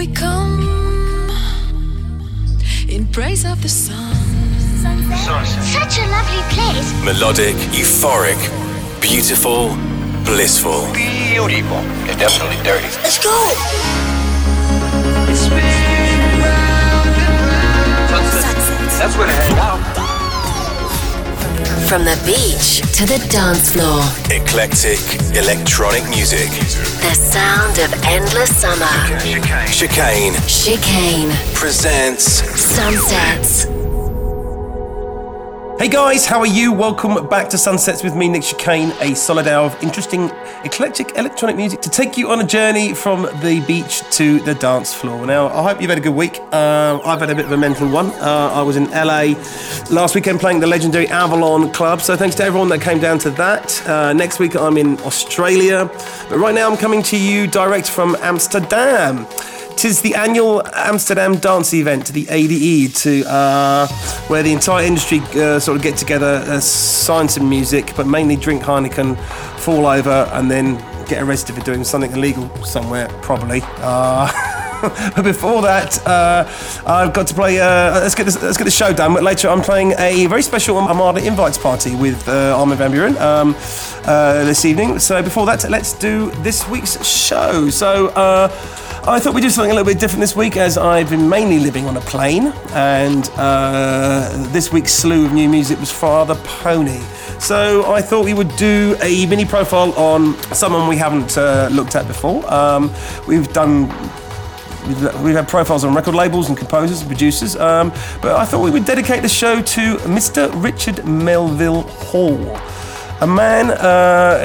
we come in praise of the sun. Sunset. Such a lovely place. Melodic, euphoric, beautiful, blissful. Beautiful. It's definitely dirty. Let's go. It's been round and round. Sunset. That's where they hang out. From the beach to the dance floor. Eclectic electronic music. The sound of endless summer. Chicane presents Sunsets. Hey guys, how are you? Welcome back to Sunsets with me, Nick Chicane. A solid hour of interesting, eclectic electronic music to take you on a journey from the beach to the dance floor. Now, I hope you've had a good week. I've had a bit of a mental one. I was in LA last weekend playing the legendary Avalon Club, so thanks to everyone that came down to that. Next week I'm in Australia, but right now I'm coming to you direct from Amsterdam. Tis the annual Amsterdam Dance Event, the ADE, where the entire industry sort of get together, sign some music, but mainly drink Heineken, fall over, and then get arrested for doing something illegal somewhere, probably. But before that, I've got to play. Let's get the show done. But later, I'm playing a very special Armada Invites party with Armin van Buren this evening. So before that, let's do this week's show. So I thought we'd do something a little bit different this week, as I've been mainly living on a plane. And this week's slew of new music was Father Pony. So I thought we would do a mini profile on someone we haven't looked at before. We've had profiles on record labels and composers and producers, but I thought we would dedicate the show to Mr. Richard Melville Hall, a man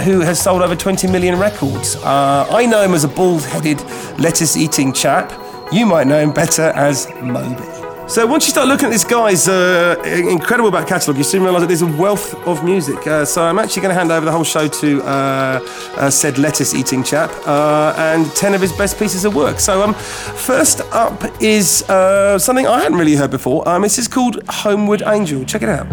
who has sold over 20 million records. I know him as a bald-headed, lettuce-eating chap. You might know him better as Moby. So once you start looking at this guy's incredible back catalogue, you soon realise that there's a wealth of music. So I'm actually going to hand over the whole show to said lettuce-eating chap and 10 of his best pieces of work. So first up is something I hadn't really heard before. This is called Homeward Angel. Check it out.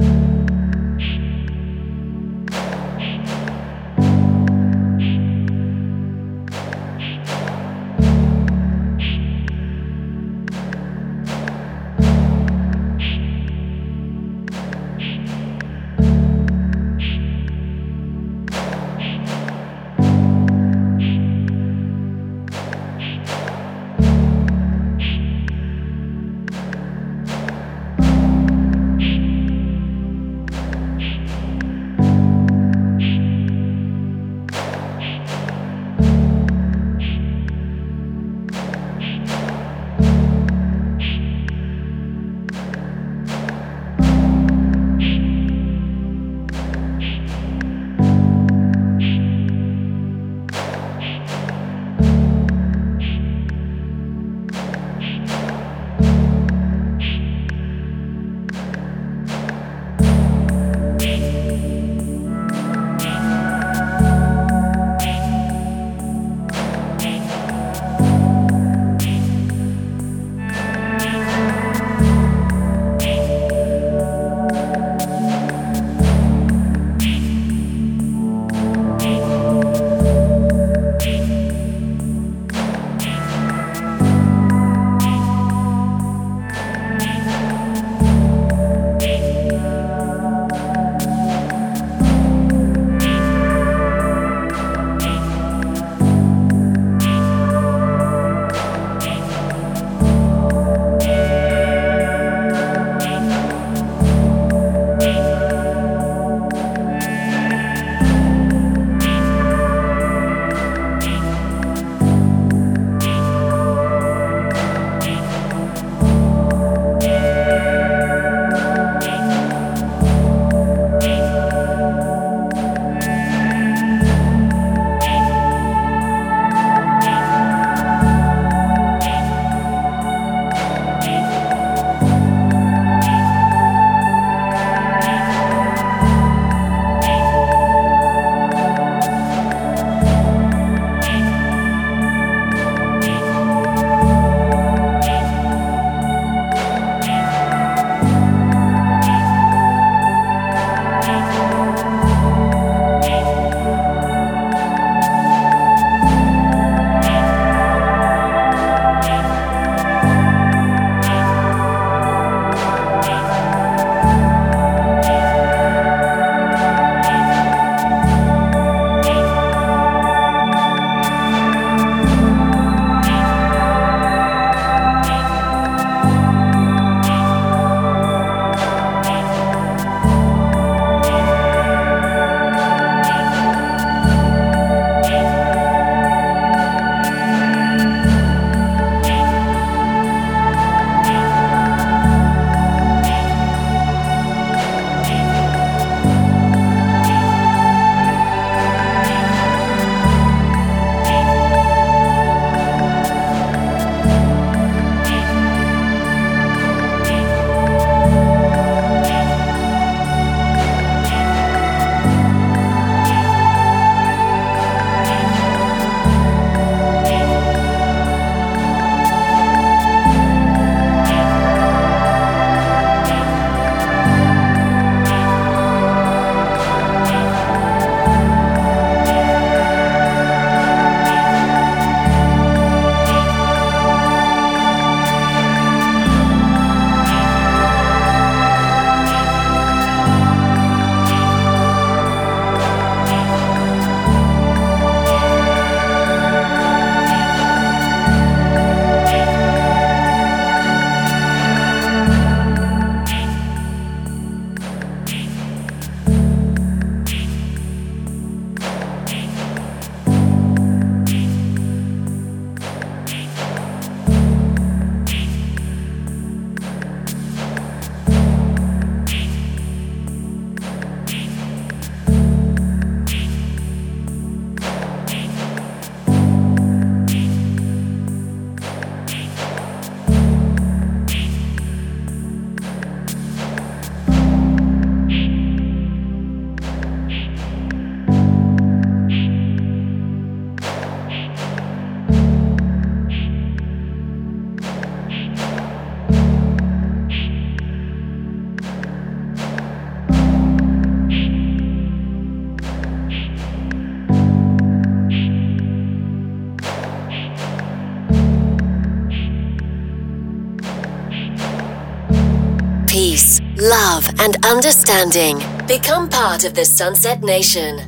love, and understanding. Become part of the Sunset Nation.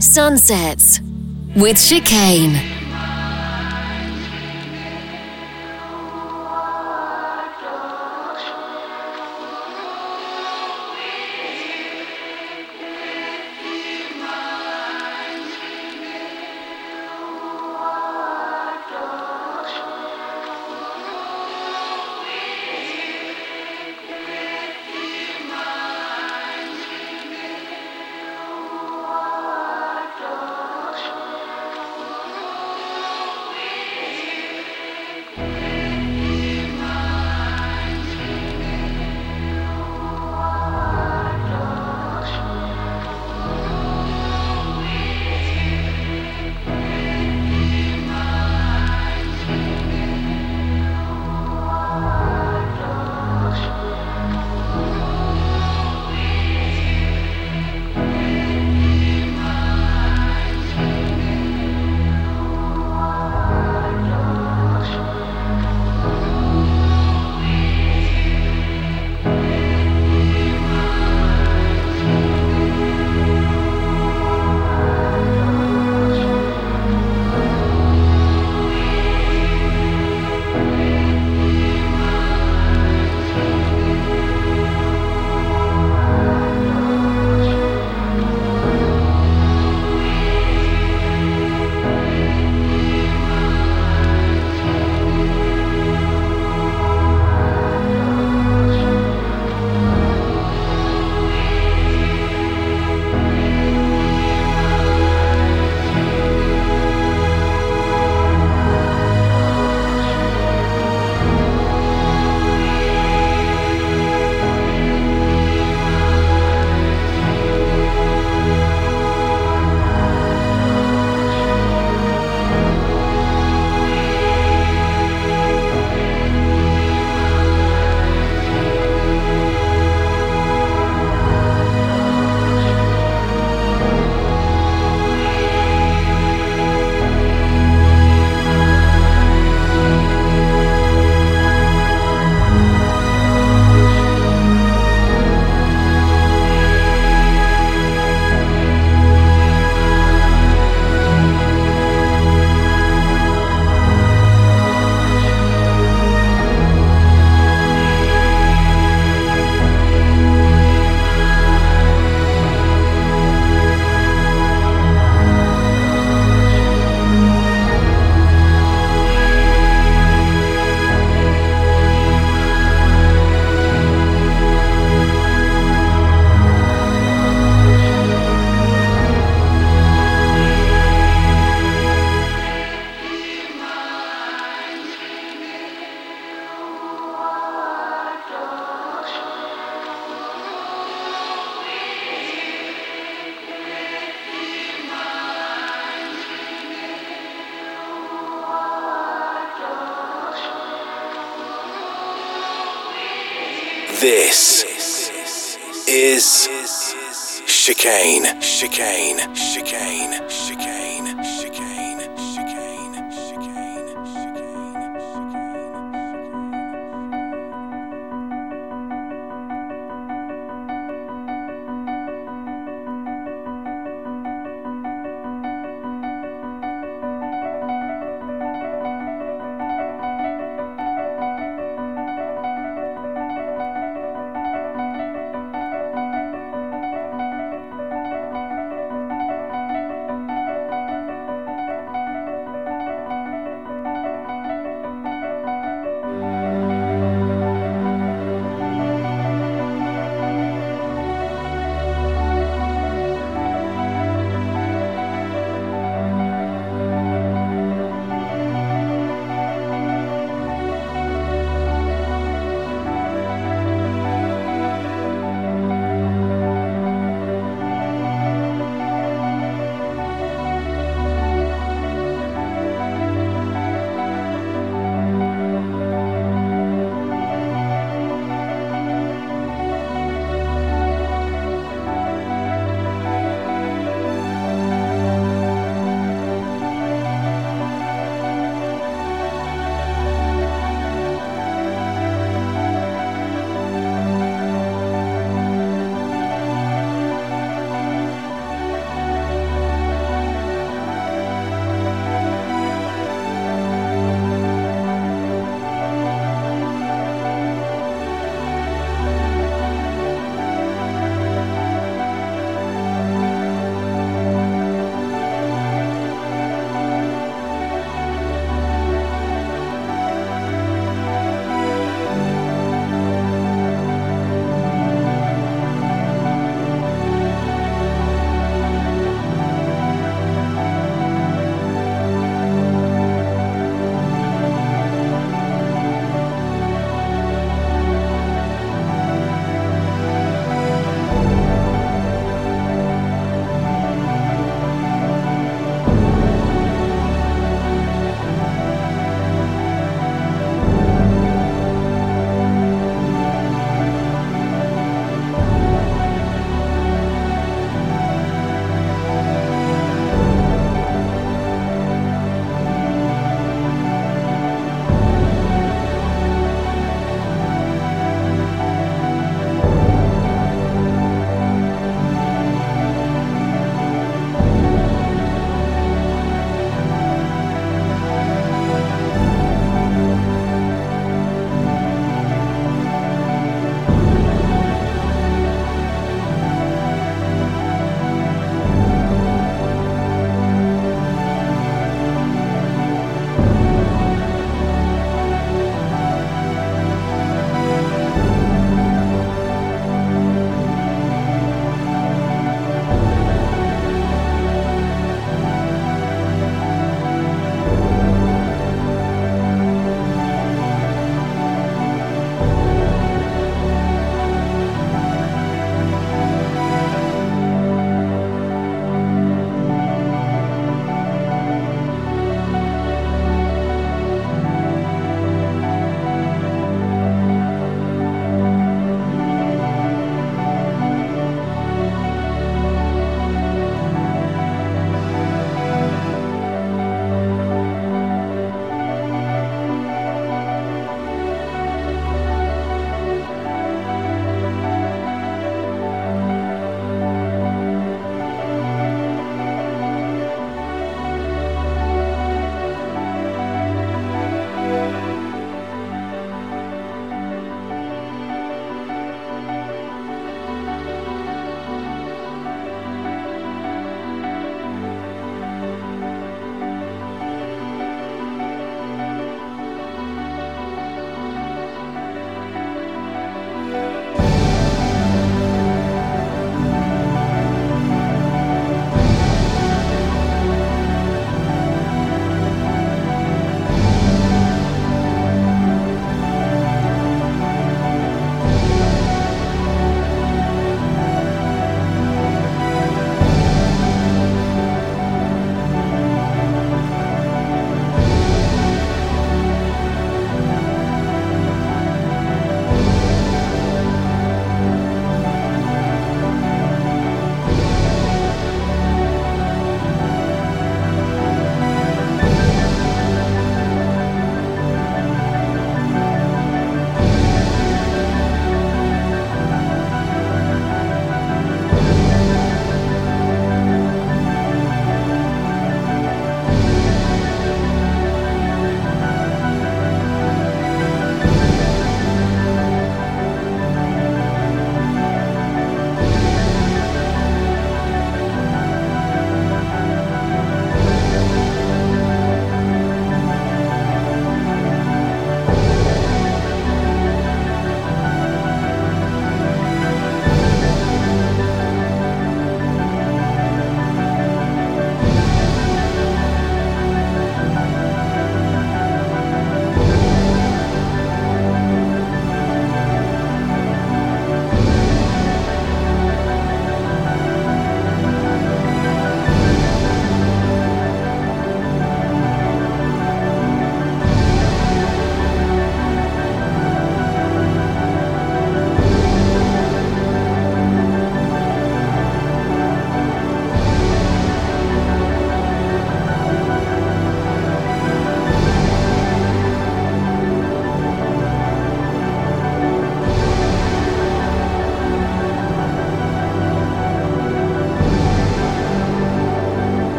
Sunsets with Chicane. This is Chicane. Chicane. Chicane. Chicane.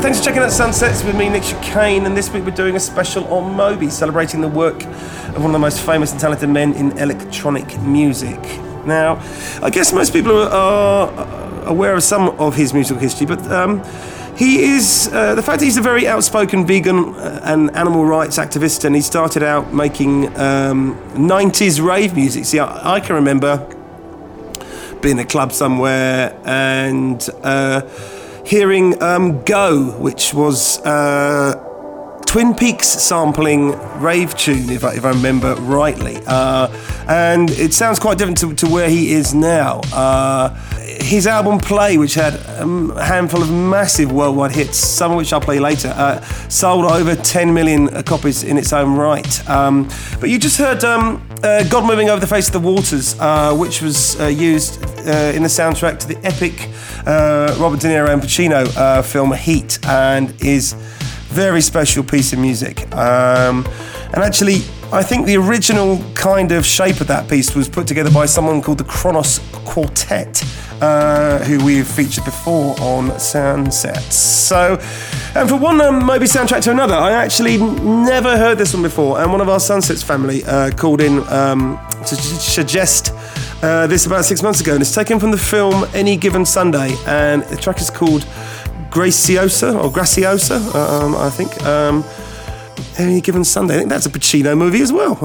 Thanks for checking out Sunsets with me, Nick Chicane, and this week we're doing a special on Moby, celebrating the work of one of the most famous and talented men in electronic music. Now, I guess most people are aware of some of his musical history, but he is, the fact that he's a very outspoken vegan and animal rights activist, and he started out making 90s rave music. See, I can remember being in a club somewhere and hearing Go, which was Twin Peaks sampling rave tune, if I remember rightly. And it sounds quite different to where he is now. His album Play, which had a handful of massive worldwide hits, some of which I'll play later, sold over 10 million copies in its own right. But you just heard God Moving Over the Face of the Waters, which was used in the soundtrack to the epic Robert De Niro and Pacino film Heat, and is very special piece of music. And actually, I think the original kind of shape of that piece was put together by someone called the Kronos Quartet, who we've featured before on Sunsets. So, and for one Moby soundtrack to another, I actually never heard this one before, and one of our Sunsets family called in to suggest this about 6 months ago, and it's taken from the film Any Given Sunday, and the track is called Graciosa, I think. Any Given Sunday. I think that's a Pacino movie as well.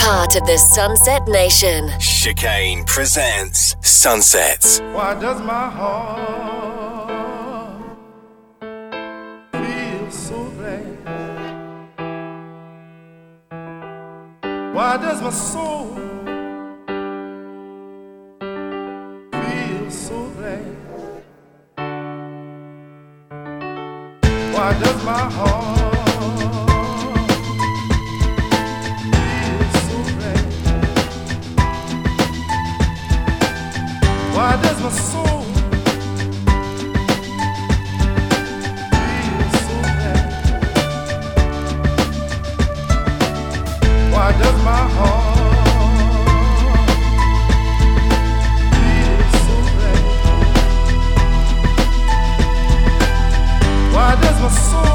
part of the Sunset Nation. Chicane presents Sunsets. Why does my heart feel so glad? Why does my soul feel so glad? Why does my heart why does my soul feel so bad? Why does my heart feel so bad? Why does my soul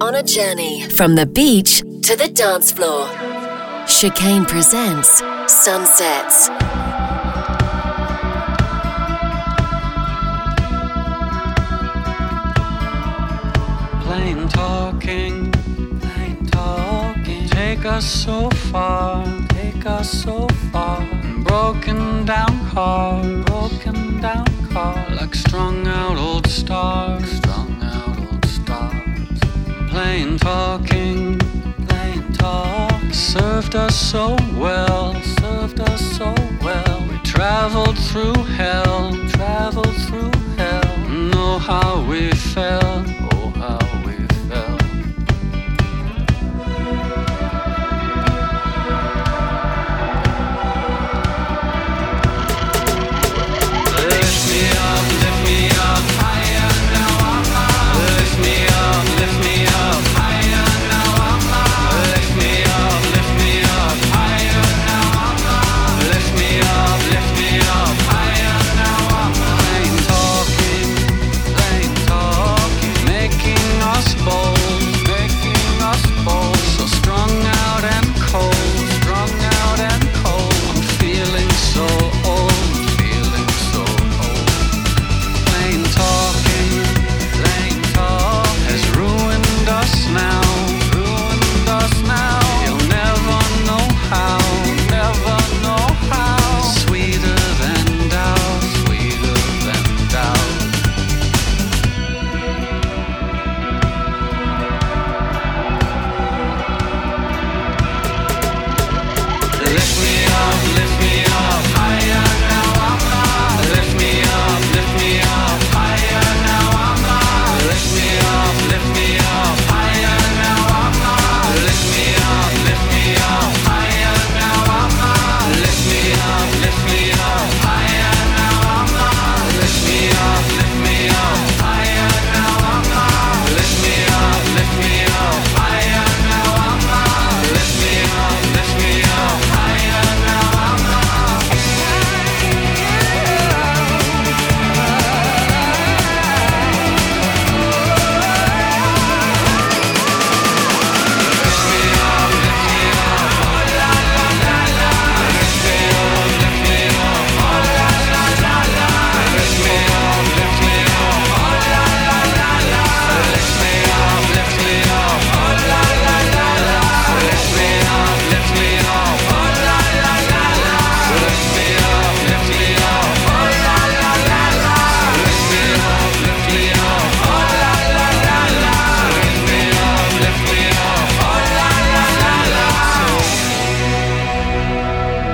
on a journey from the beach to the dance floor. Chicane presents Sunsets. Plain talking, take us so far. Broken down car, like strung out old stars. Plain talking, served us so well. We traveled through hell, know how we fell. Lift me up, higher now I'm up. Lift me up. Lift me up. I am now. Plain talking.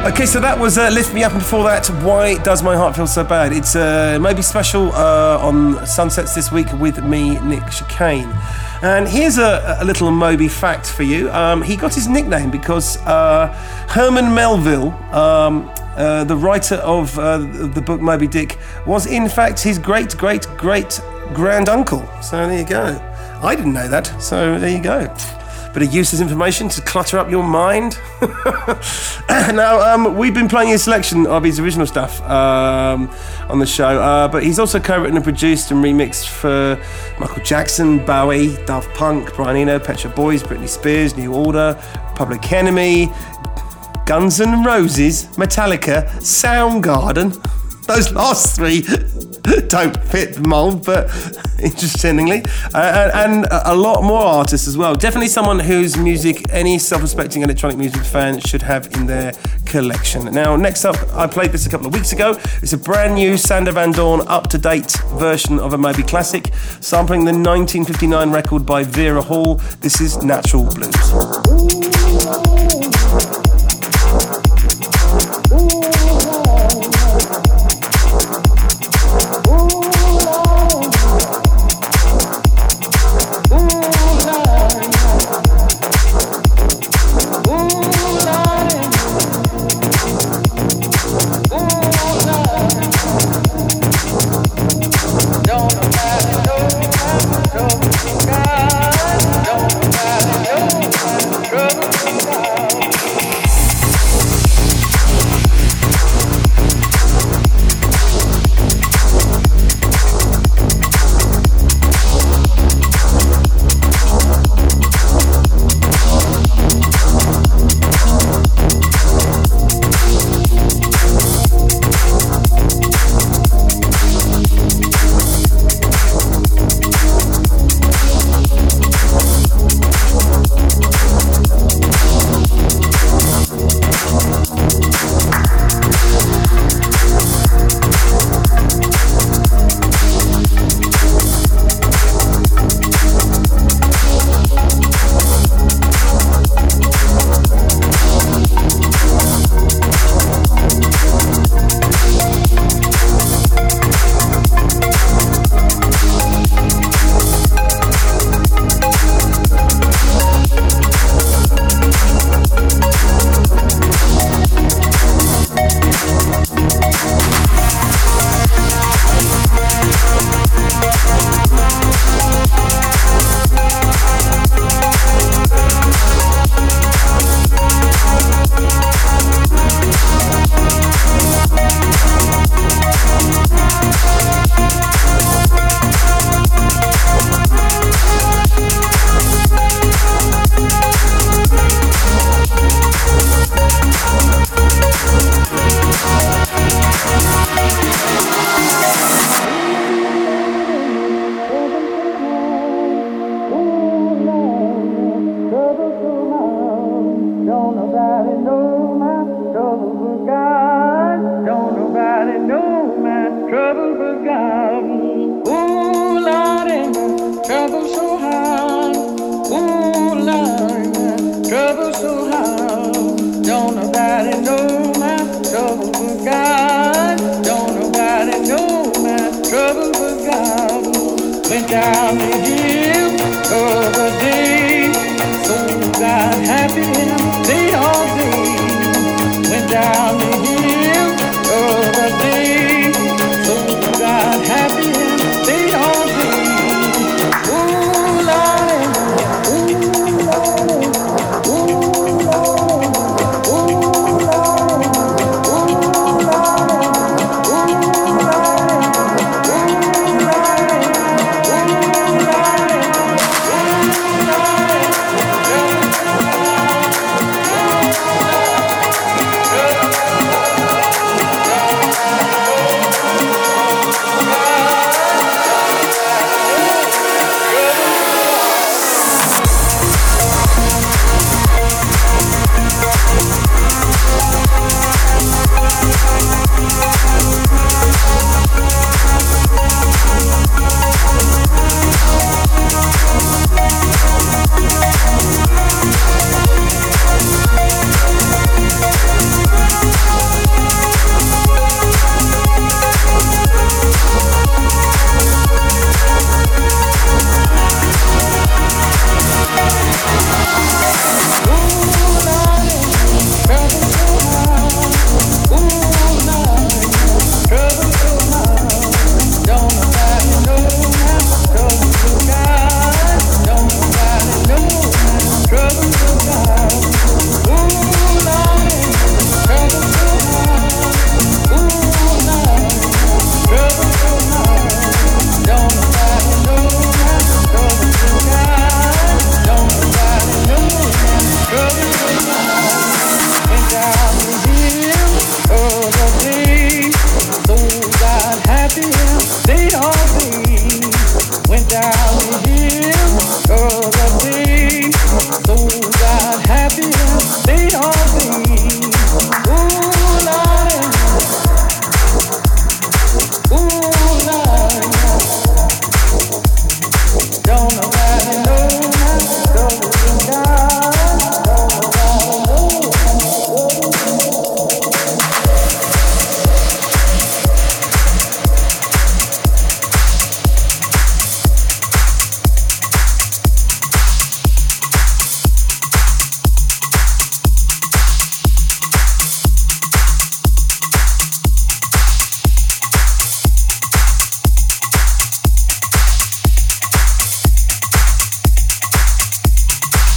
Okay, so that was Lift Me Up, and before that, Why Does My Heart Feel So Bad? It's Moby Special on Sunsets this week with me, Nick Chicane. And here's a little Moby fact for you. He got his nickname because Herman Melville, the writer of the book Moby Dick, was in fact his great-great-great-grand-uncle. So there you go. I didn't know that, so there you go. Bit of useless information to clutter up your mind. Now, we've been playing his selection of his original stuff on the show, but he's also co-written and produced and remixed for Michael Jackson, Bowie, Daft Punk, Brian Eno, Pet Shop Boys, Britney Spears, New Order, Public Enemy, Guns N' Roses, Metallica, Soundgarden. Those last three don't fit the mould, but interestingly, and a lot more artists as well. Definitely someone whose music any self-respecting electronic music fan should have in their collection. Now, next up, I played this a couple of weeks ago. It's a brand new Sander Van Dorn up-to-date version of a Moby classic, sampling the 1959 record by Vera Hall. This is Natural Blues.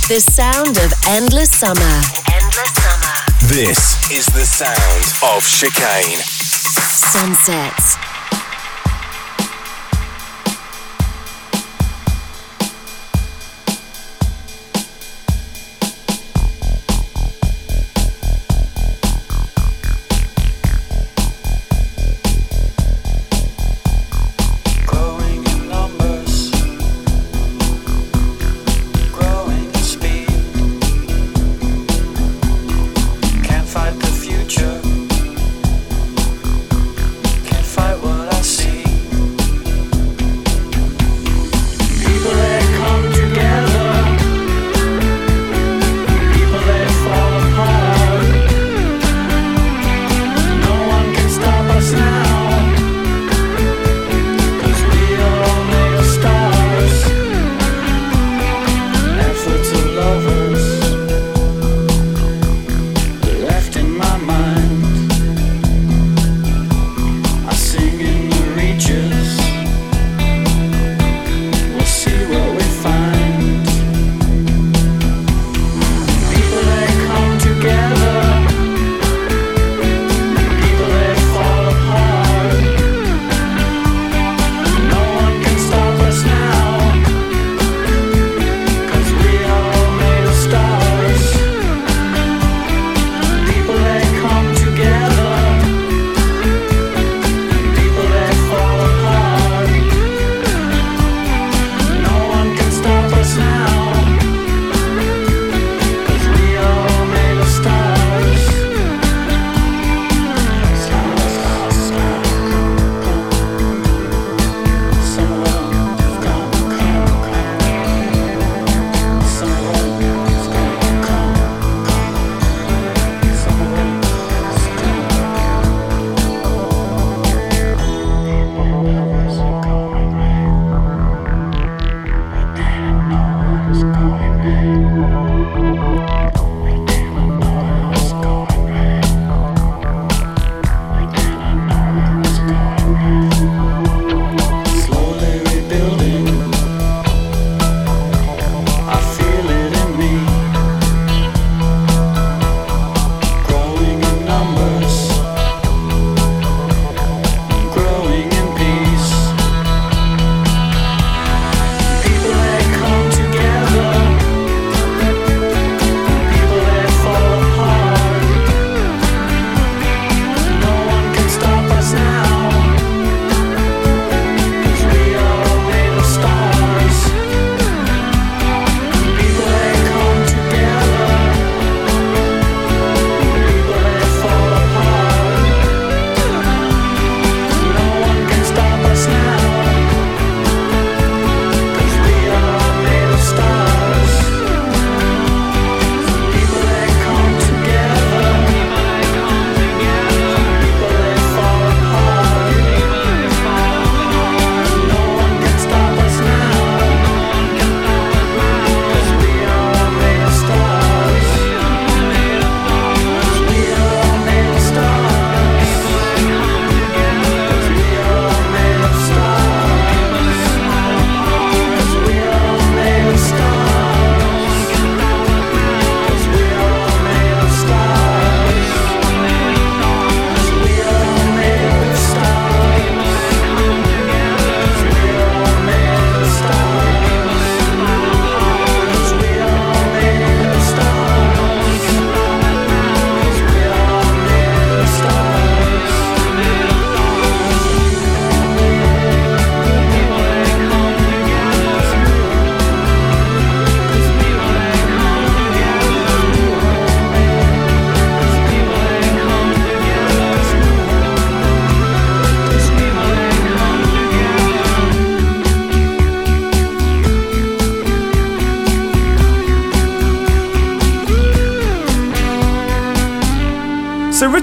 The sound of endless summer. This is the sound of Chicane. Sunsets.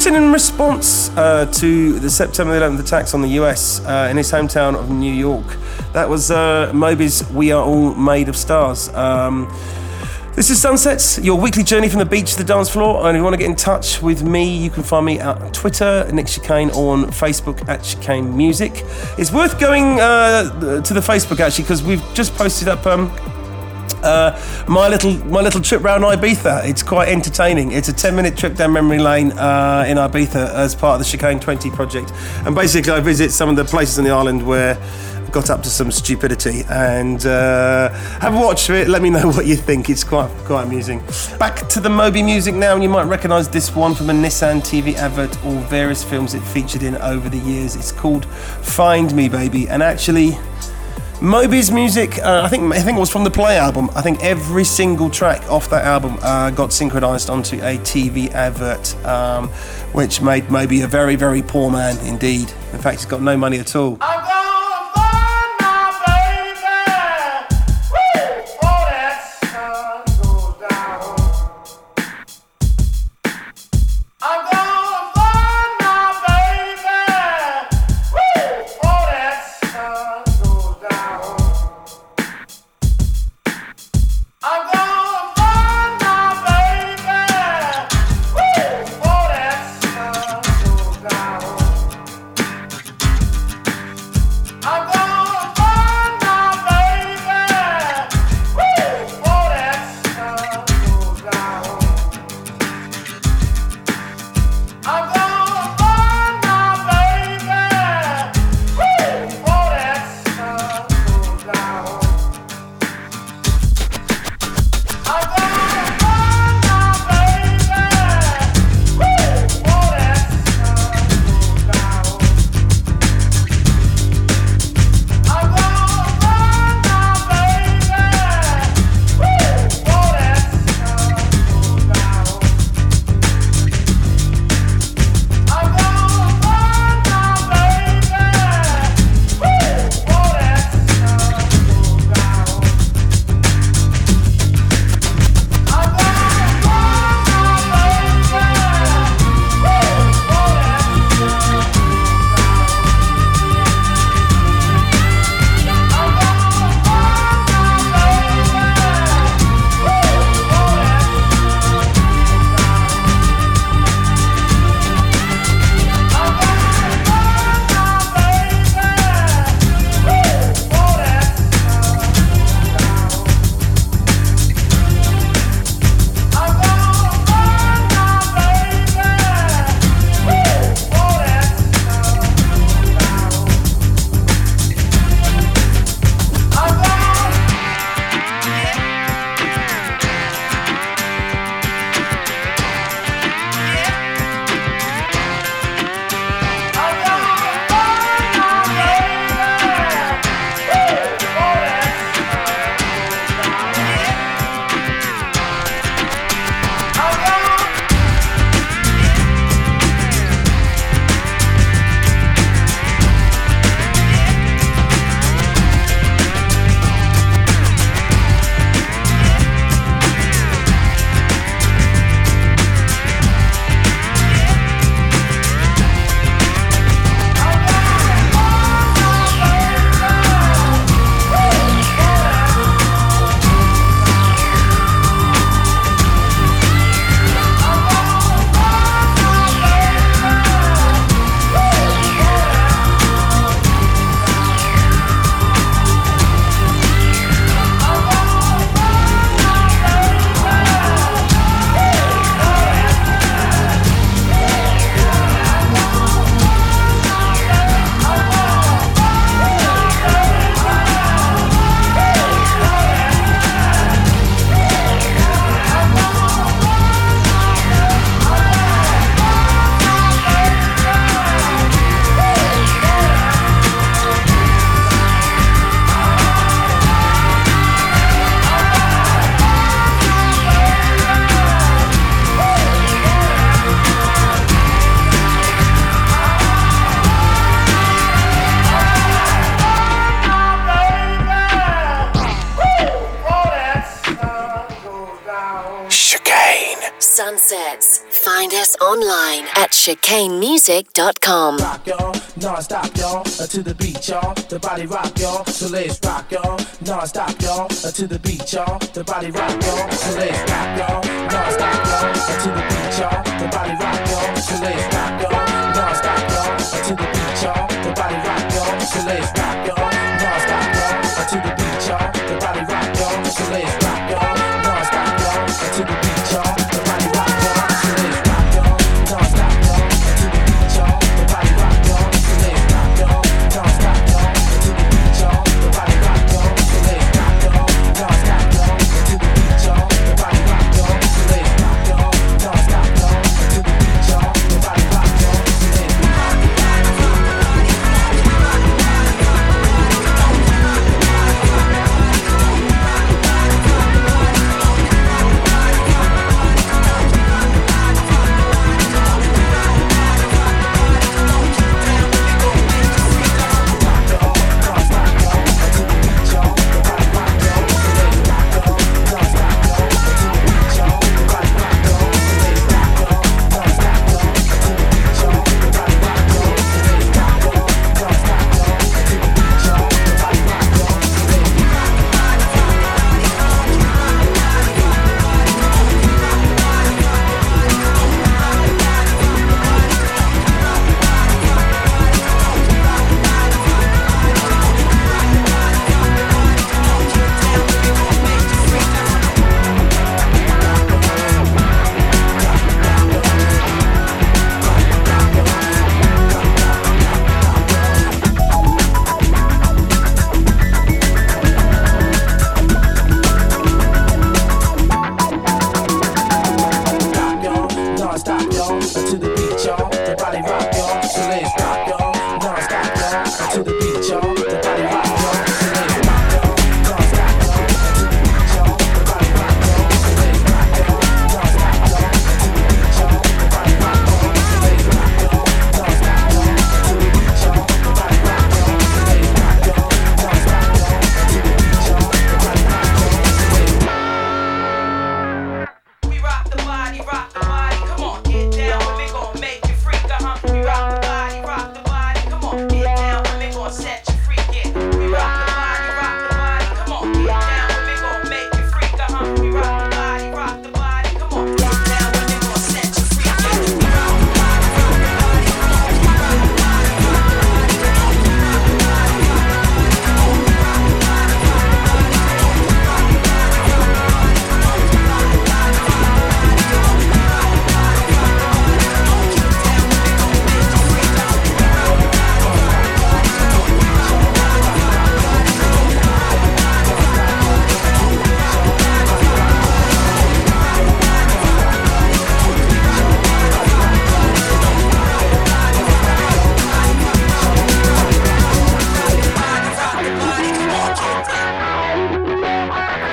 In response to the September 11th attacks on the US in his hometown of New York. That was Moby's We Are All Made of Stars. This is Sunsets, your weekly journey from the beach to the dance floor. And if you want to get in touch with me, you can find me on Twitter, Nick Chicane, or on Facebook at Chicane Music. It's worth going to the Facebook, actually, because we've just posted up my little trip round Ibiza. It's quite entertaining. It's a 10-minute trip down memory lane in Ibiza as part of the Chicane 20 project. And basically I visit some of the places on the island where I got up to some stupidity, and have a watch for it. Let me know what you think. It's quite amusing. Back to the Moby music now, and you might recognise this one from a Nissan TV advert or various films it featured in over the years. It's called Find Me Baby, and actually Moby's music, I think it was from the Play album. I think every single track off that album got synchronised onto a TV advert, which made Moby a very, very poor man indeed. In fact, he's got no money at all. ChicaneMusic.com. Rock y'all, non-stop y'all, to the beat y'all, the body rock y'all, so let's rock y'all, non-stop y'all, to the beat y'all, the body rock y'all, so let's rock y'all, non-stop y'all, to the beat y'all, the body rock y'all, so let's rock y'all, non-stop y'all, to the beat y'all, the body rock y'all, so let's rock y'all, non-stop y'all, to the beat y'all, the body rock y'all, so let's non-stop, y'all. To the beat, y'all. The body rock, y'all. So let's rock, y'all. Non-stop, y'all. To the beat, y'all. The body rock, y'all. So let's rock, y'all. Non-stop, y'all. To the beat, y'all. The body rock, y'all. So let's rock, y'all. Non-stop, y'all. To the beat, y'all. The body rock, y'all. So let's rock, y'all. Non-stop, y'all. To the beat, y'all. The body rock, y'all. So let's rock, y'all. Non-stop, y'all. To the beat, y'all. The body rock, y'all. So let's rock. We rock the body rock.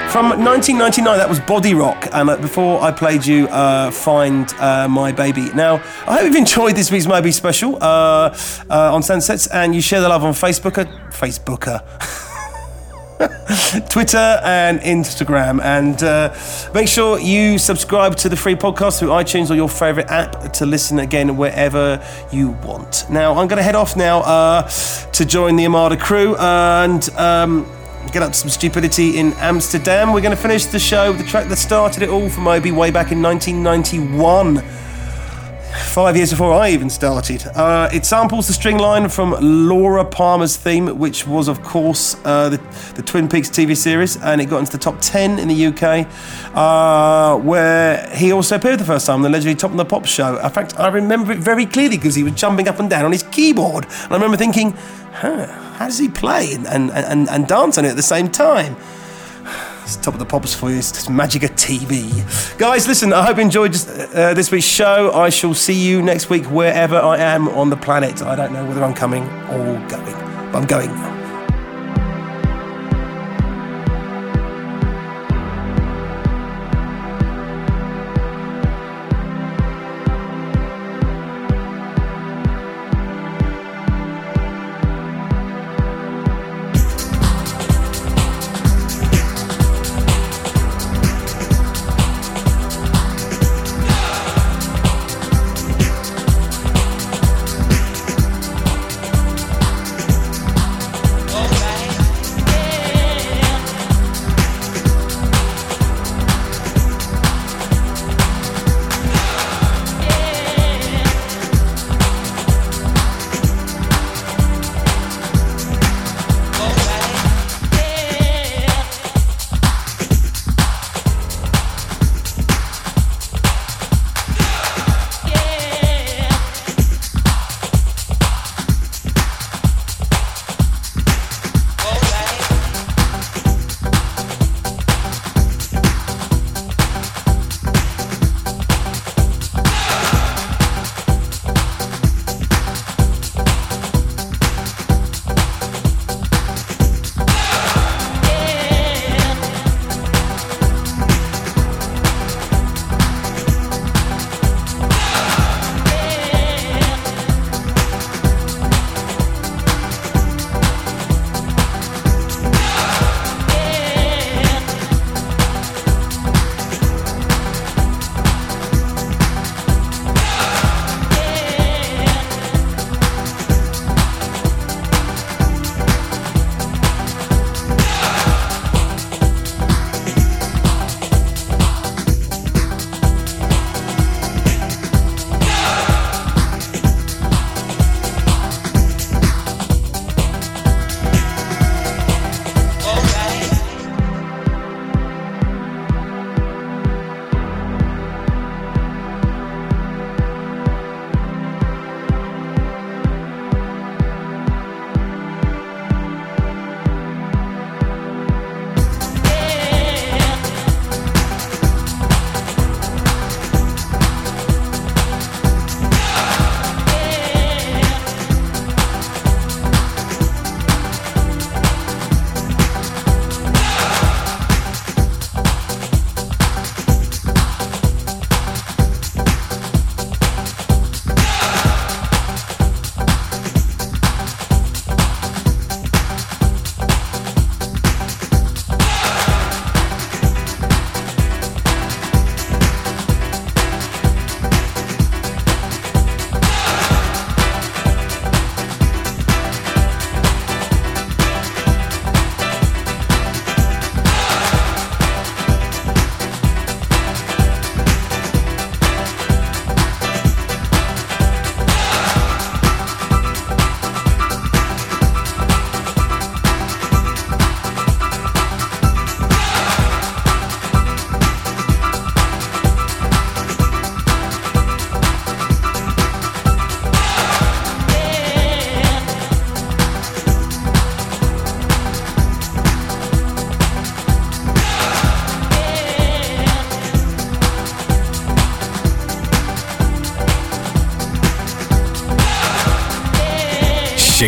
From 1999, that was Body Rock, and before I played you Find My Baby. Now, I hope you've enjoyed this week's Moby special on Sunsets, and you share the love on Facebooker, Twitter and Instagram, and make sure you subscribe to the free podcast through iTunes or your favourite app to listen again wherever you want. Now, I'm going to head off now to join the Armada crew and... get up to some stupidity in Amsterdam. We're going to finish the show with the track that started it all for Moby way back in 1991. 5 years before I even started. It samples the string line from Laura Palmer's theme, which was, of course, the Twin Peaks TV series, and it got into the top 10 in the UK, where he also appeared the first time on the legendary Top of the Pops show. In fact, I remember it very clearly because he was jumping up and down on his keyboard. And I remember thinking, how does he play and dance on it at the same time? It's Top of the Pops for you. It's magic of TV. Guys, listen, I hope you enjoyed this week's show. I shall see you next week wherever I am on the planet. I don't know whether I'm coming or going, but I'm going now.